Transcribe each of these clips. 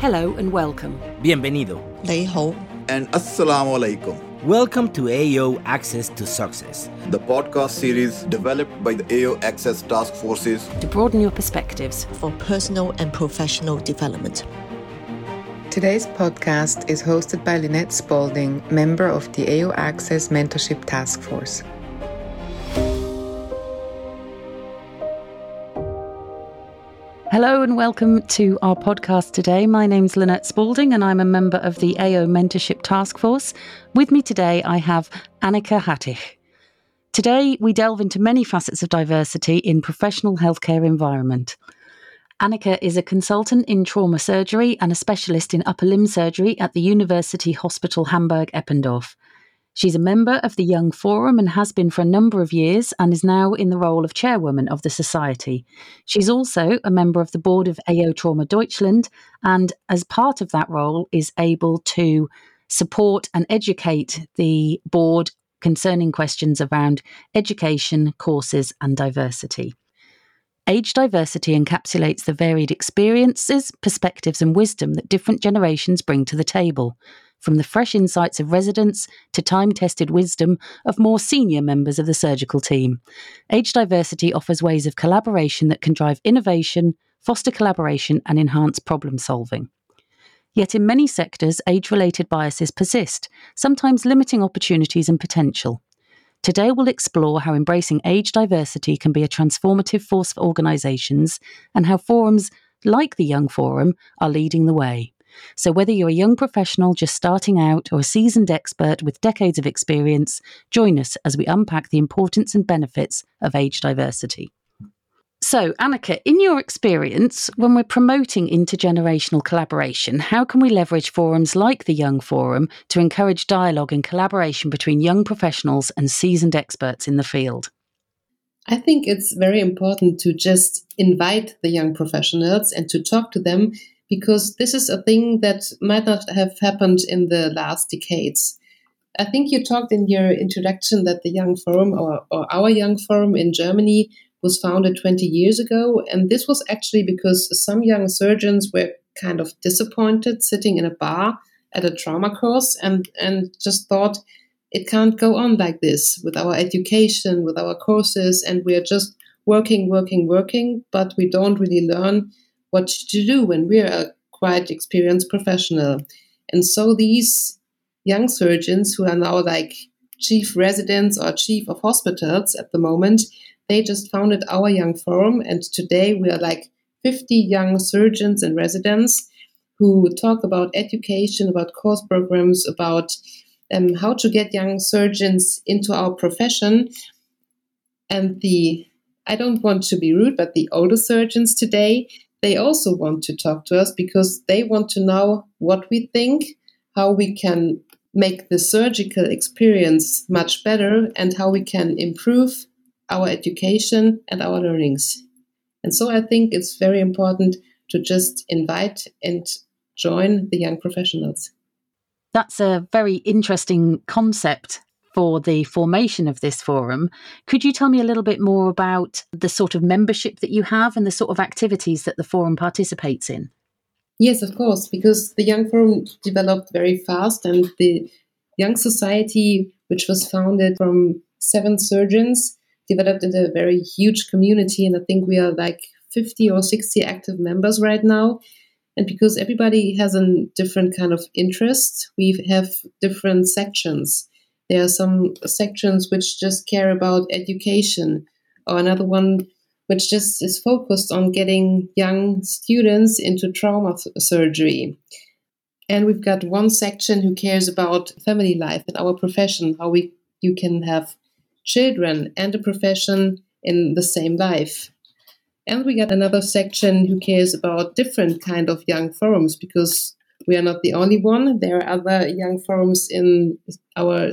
Hello and welcome. Bienvenido. Daiho. And Assalamu Alaikum. Welcome to AO Access to Success, the podcast series developed by the AO Access Task Forces to broaden your perspectives for personal and professional development. Today's podcast is hosted by Lynette Spalding, member of the AO Access Mentorship Task Force. Hello and welcome to our podcast today. My name's Lynette Spalding and I'm a member of the AO Mentorship Task Force. With me today I have Annika Hättich. Today we delve into many facets of diversity in professional healthcare environment. Annika is a consultant in trauma surgery and a specialist in upper limb surgery at the University Hospital Hamburg-Eppendorf. She's a member of the Young Forum and has been for a number of years and is now in the role of chairwoman of the society. She's also a member of the board of AO Trauma Deutschland and as part of that role is able to support and educate the board concerning questions around education, courses and diversity. Age diversity encapsulates the varied experiences, perspectives and wisdom that different generations bring to the table, from the fresh insights of residents to time-tested wisdom of more senior members of the surgical team. Age diversity offers ways of collaboration that can drive innovation, foster collaboration and enhance problem solving. Yet in many sectors, age-related biases persist, sometimes limiting opportunities and potential. Today we'll explore how embracing age diversity can be a transformative force for organisations and how forums like the Young Forum are leading the way. So whether you're a young professional just starting out or a seasoned expert with decades of experience, join us as we unpack the importance and benefits of age diversity. So, Annika, in your experience, when we're promoting intergenerational collaboration, how can we leverage forums like the Young Forum to encourage dialogue and collaboration between young professionals and seasoned experts in the field? I think it's very important to just invite the young professionals and to talk to them, because this is a thing that might not have happened in the last decades. I think you talked in your introduction that the Young Forum, or our Young Forum in Germany, was founded 20 years ago. And this was actually because some young surgeons were kind of disappointed sitting in a bar at a trauma course and just thought, it can't go on like this with our education, with our courses, and we're just working, but we don't really learn what to do when we're a quite experienced professional. And so these young surgeons who are now like chief residents or chief of hospitals at the moment, they just founded our Young Forum. And today we are like 50 young surgeons and residents who talk about education, about course programs, about how to get young surgeons into our profession. And I don't want to be rude, but the older surgeons today, they also want to talk to us because they want to know what we think, how we can make the surgical experience much better, and how we can improve our education and our learnings. And so I think it's very important to just invite and join the young professionals. That's a very interesting concept for the formation of this forum. Could you tell me a little bit more about the sort of membership that you have and the sort of activities that the forum participates in? Yes, of course, because the Young Forum developed very fast, and the Young Society, which was founded from 7 surgeons, developed into a very huge community. And I think we are like 50 or 60 active members right now. And because everybody has a different kind of interest, we have different sections. There are some sections which just care about education, or another one which just is focused on getting young students into trauma surgery. And we've got one section who cares about family life and our profession, how you can have children and a profession in the same life. And we got another section who cares about different kind of young forums, because we are not the only one. There are other young forums in our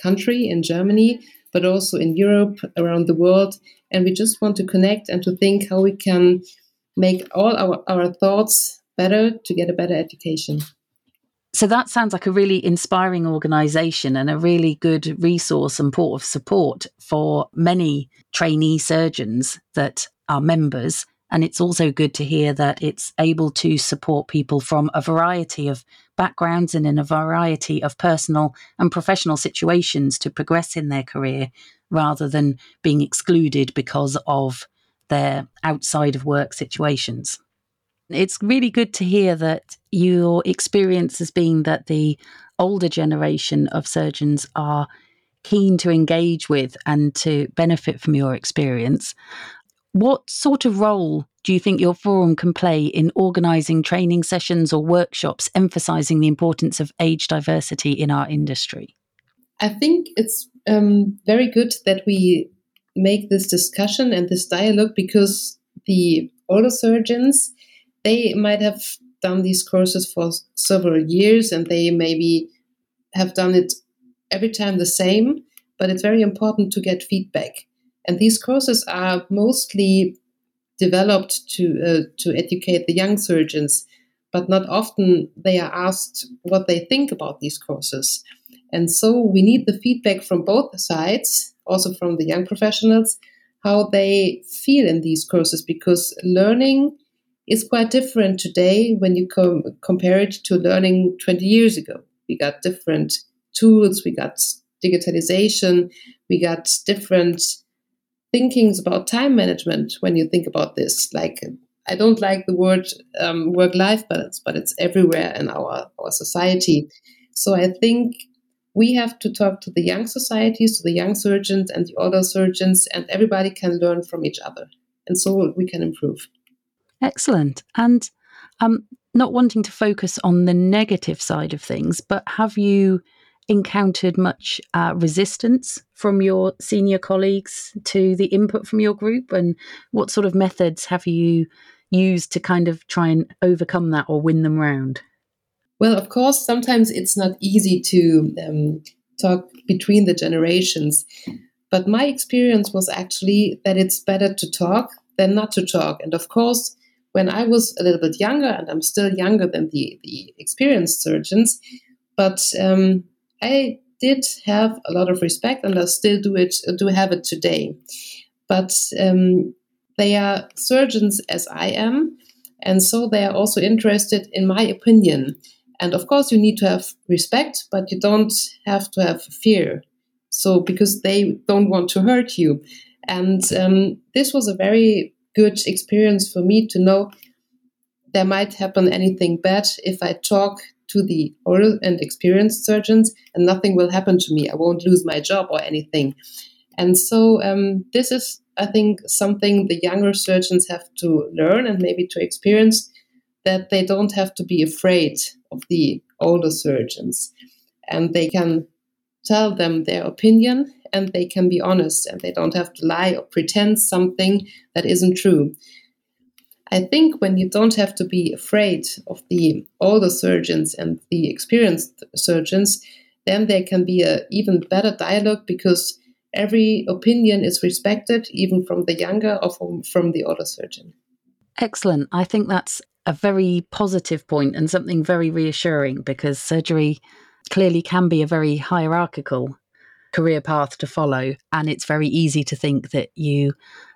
country, in Germany, but also in Europe, around the world. And we just want to connect and to think how we can make all our thoughts better to get a better education. So that sounds like a really inspiring organisation and a really good resource and port of support for many trainee surgeons that are members And it's also good to hear that it's able to support people from a variety of backgrounds and in a variety of personal and professional situations to progress in their career rather than being excluded because of their outside of work situations. It's really good to hear that your experience has been that the older generation of surgeons are keen to engage with and to benefit from your experience. What sort of role do you think your forum can play in organising training sessions or workshops emphasising the importance of age diversity in our industry? I think it's very good that we make this discussion and this dialogue, because the older surgeons, they might have done these courses for several years and they maybe have done it every time the same, but it's very important to get feedback. And these courses are mostly developed to educate the young surgeons, but not often they are asked what they think about these courses. And so we need the feedback from both sides, also from the young professionals, how they feel in these courses, because learning is quite different today when you compare it to learning 20 years ago. We got different tools, we got digitalization, we got different thinkings about time management when you think about this. Like, I don't like the word work-life balance, but it's everywhere in our society. So I think we have to talk to the young societies, to the young surgeons and the older surgeons, and everybody can learn from each other. And so we can improve. Excellent. And not wanting to focus on the negative side of things, but have you encountered much resistance from your senior colleagues to the input from your group? And what sort of methods have you used to kind of try and overcome that or win them round? Well, of course, sometimes it's not easy to talk between the generations. But my experience was actually that it's better to talk than not to talk. And of course, when I was a little bit younger, and I'm still younger than the experienced surgeons, but I did have a lot of respect, and I still do have it today. But they are surgeons as I am, and so they are also interested in my opinion. And of course, you need to have respect, but you don't have to have fear. So, because they don't want to hurt you. And this was a very good experience for me to know there might happen anything bad if I talk to the older and experienced surgeons, and nothing will happen to me. I won't lose my job or anything. And so this is, I think, something the younger surgeons have to learn and maybe to experience, that they don't have to be afraid of the older surgeons. And they can tell them their opinion, and they can be honest, and they don't have to lie or pretend something that isn't true. I think when you don't have to be afraid of the older surgeons and the experienced surgeons, then there can be an even better dialogue, because every opinion is respected, even from the younger or from the older surgeon. Excellent. I think that's a very positive point and something very reassuring, because surgery clearly can be a very hierarchical career path to follow, and it's very easy to think that you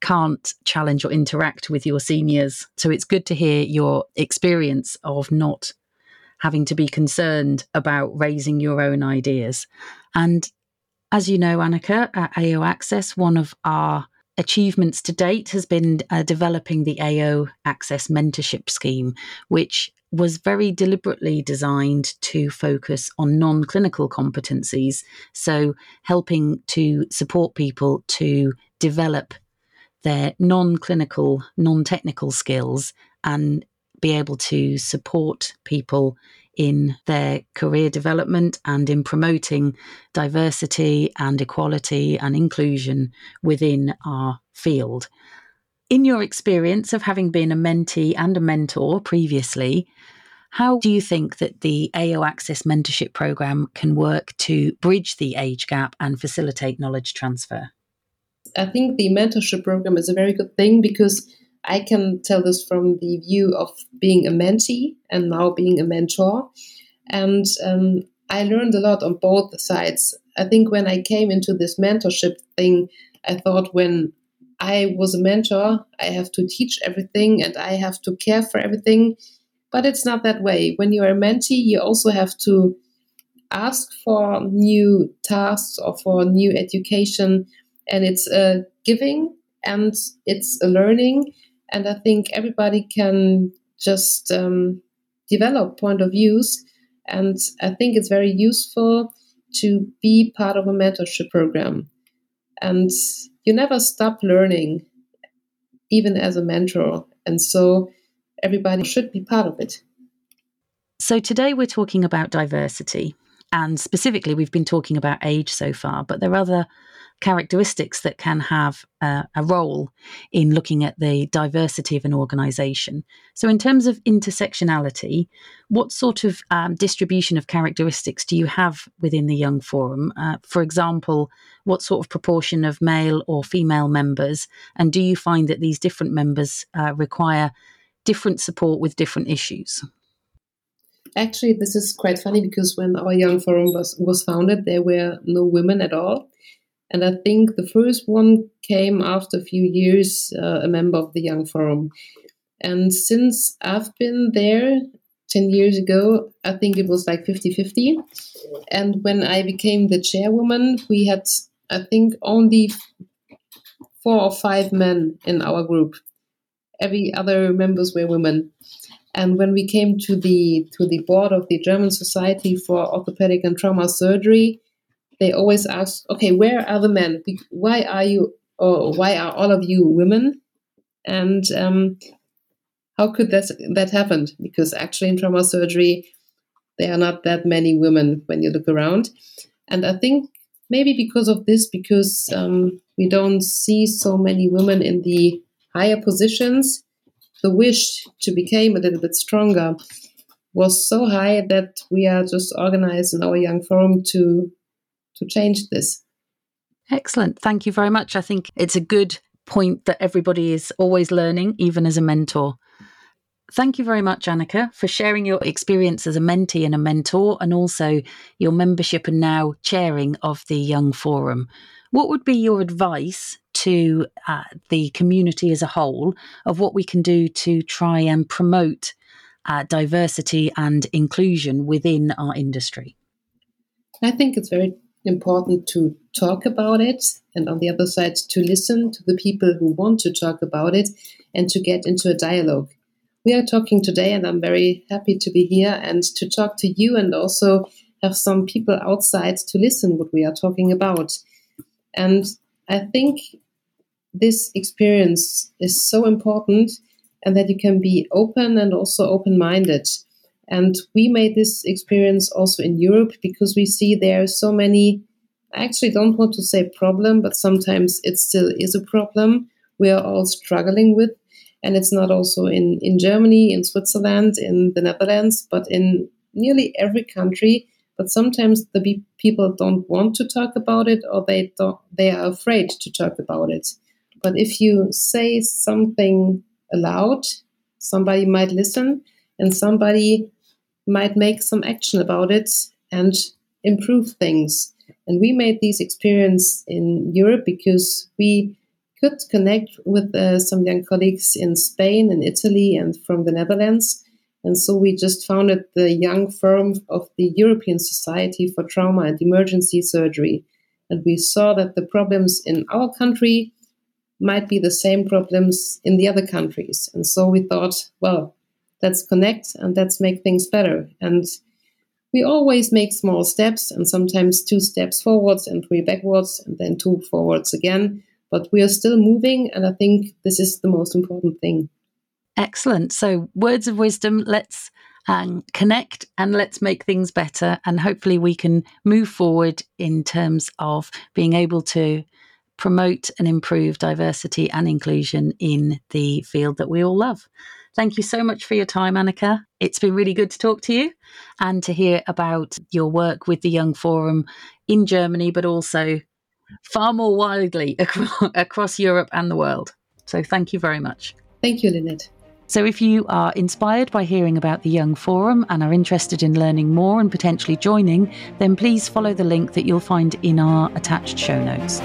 can't challenge or interact with your seniors. So it's good to hear your experience of not having to be concerned about raising your own ideas. And as you know, Annika, at AO Access, one of our achievements to date has been developing the AO Access Mentorship Scheme, which was very deliberately designed to focus on non-clinical competencies, so helping to support people to develop their non-clinical, non-technical skills and be able to support people in their career development and in promoting diversity and equality and inclusion within our field. In your experience of having been a mentee and a mentor previously, how do you think that the AO Access Mentorship Programme can work to bridge the age gap and facilitate knowledge transfer? I think the mentorship program is a very good thing, because I can tell this from the view of being a mentee and now being a mentor. And I learned a lot on both sides. I think when I came into this mentorship thing, I thought when I was a mentor, I have to teach everything and I have to care for everything. But it's not that way. When you are a mentee, you also have to ask for new tasks or for new education. And it's a giving and it's a learning. And I think everybody can just develop point of views. And I think it's very useful to be part of a mentorship program. And you never stop learning, even as a mentor. And so everybody should be part of it. So today we're talking about diversity. And specifically, we've been talking about age so far, but there are other characteristics that can have a role in looking at the diversity of an organisation. So in terms of intersectionality, what sort of distribution of characteristics do you have within the Young Forum? For example, what sort of proportion of male or female members? And do you find that these different members require different support with different issues? Actually, this is quite funny because when our Young Forum was founded, there were no women at all. And I think the first one came after a few years, a member of the Young Forum. And since I've been there 10 years ago, I think it was like 50-50. And when I became the chairwoman, we had, I think, only 4 or 5 men in our group. Every other members were women. And when we came to the board of the German Society for Orthopedic and Trauma Surgery, they always asked, okay, where are the men? Why are all of you women? And how could that happen? Because actually in trauma surgery, there are not that many women when you look around. And I think maybe because of this, because we don't see so many women in the higher positions, the wish to become a little bit stronger was so high that we are just organized in our Young Forum to change this. Excellent. Thank you very much. I think it's a good point that everybody is always learning, even as a mentor. Thank you very much, Annika, for sharing your experience as a mentee and a mentor, and also your membership and now chairing of the Young Forum. What would be your advice to the community as a whole of what we can do to try and promote diversity and inclusion within our industry? I think it's very important to talk about it, and on the other side, to listen to the people who want to talk about it and to get into a dialogue. We are talking today, and I'm very happy to be here and to talk to you and also have some people outside to listen what we are talking about. And I think this experience is so important, and that you can be open and also open-minded. And we made this experience also in Europe because we see there are so many, I actually don't want to say problem, but sometimes it still is a problem we are all struggling with. And it's not also in Germany, in Switzerland, in the Netherlands, but in nearly every country. But sometimes the people don't want to talk about it, or they are afraid to talk about it. But if you say something aloud, somebody might listen and somebody might make some action about it and improve things. And we made these experiences in Europe because we could connect with some young colleagues in Spain and Italy and from the Netherlands. And so we just founded the Young Forum of the European Society for Trauma and Emergency Surgery. And we saw that the problems in our country might be the same problems in the other countries. And so we thought, well, let's connect and let's make things better. And we always make small steps, and sometimes 2 steps forwards and 3 backwards and then 2 forwards again. But we are still moving, and I think this is the most important thing. Excellent. So words of wisdom, let's connect and let's make things better. And hopefully we can move forward in terms of being able to promote and improve diversity and inclusion in the field that we all love. Thank you so much for your time, Annika. It's been really good to talk to you and to hear about your work with the Young Forum in Germany, but also far more widely across Europe and the world. So thank you very much. Thank you, Lynette. So if you are inspired by hearing about the Young Forum and are interested in learning more and potentially joining, then please follow the link that you'll find in our attached show notes.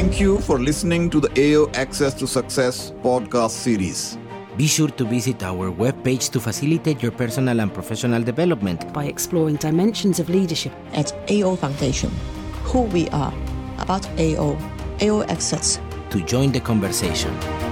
Thank you for listening to the AO Access to Success podcast series. Be sure to visit our webpage to facilitate your personal and professional development by exploring dimensions of leadership at AO Foundation, who we are, about AO, AO Access, to join the conversation.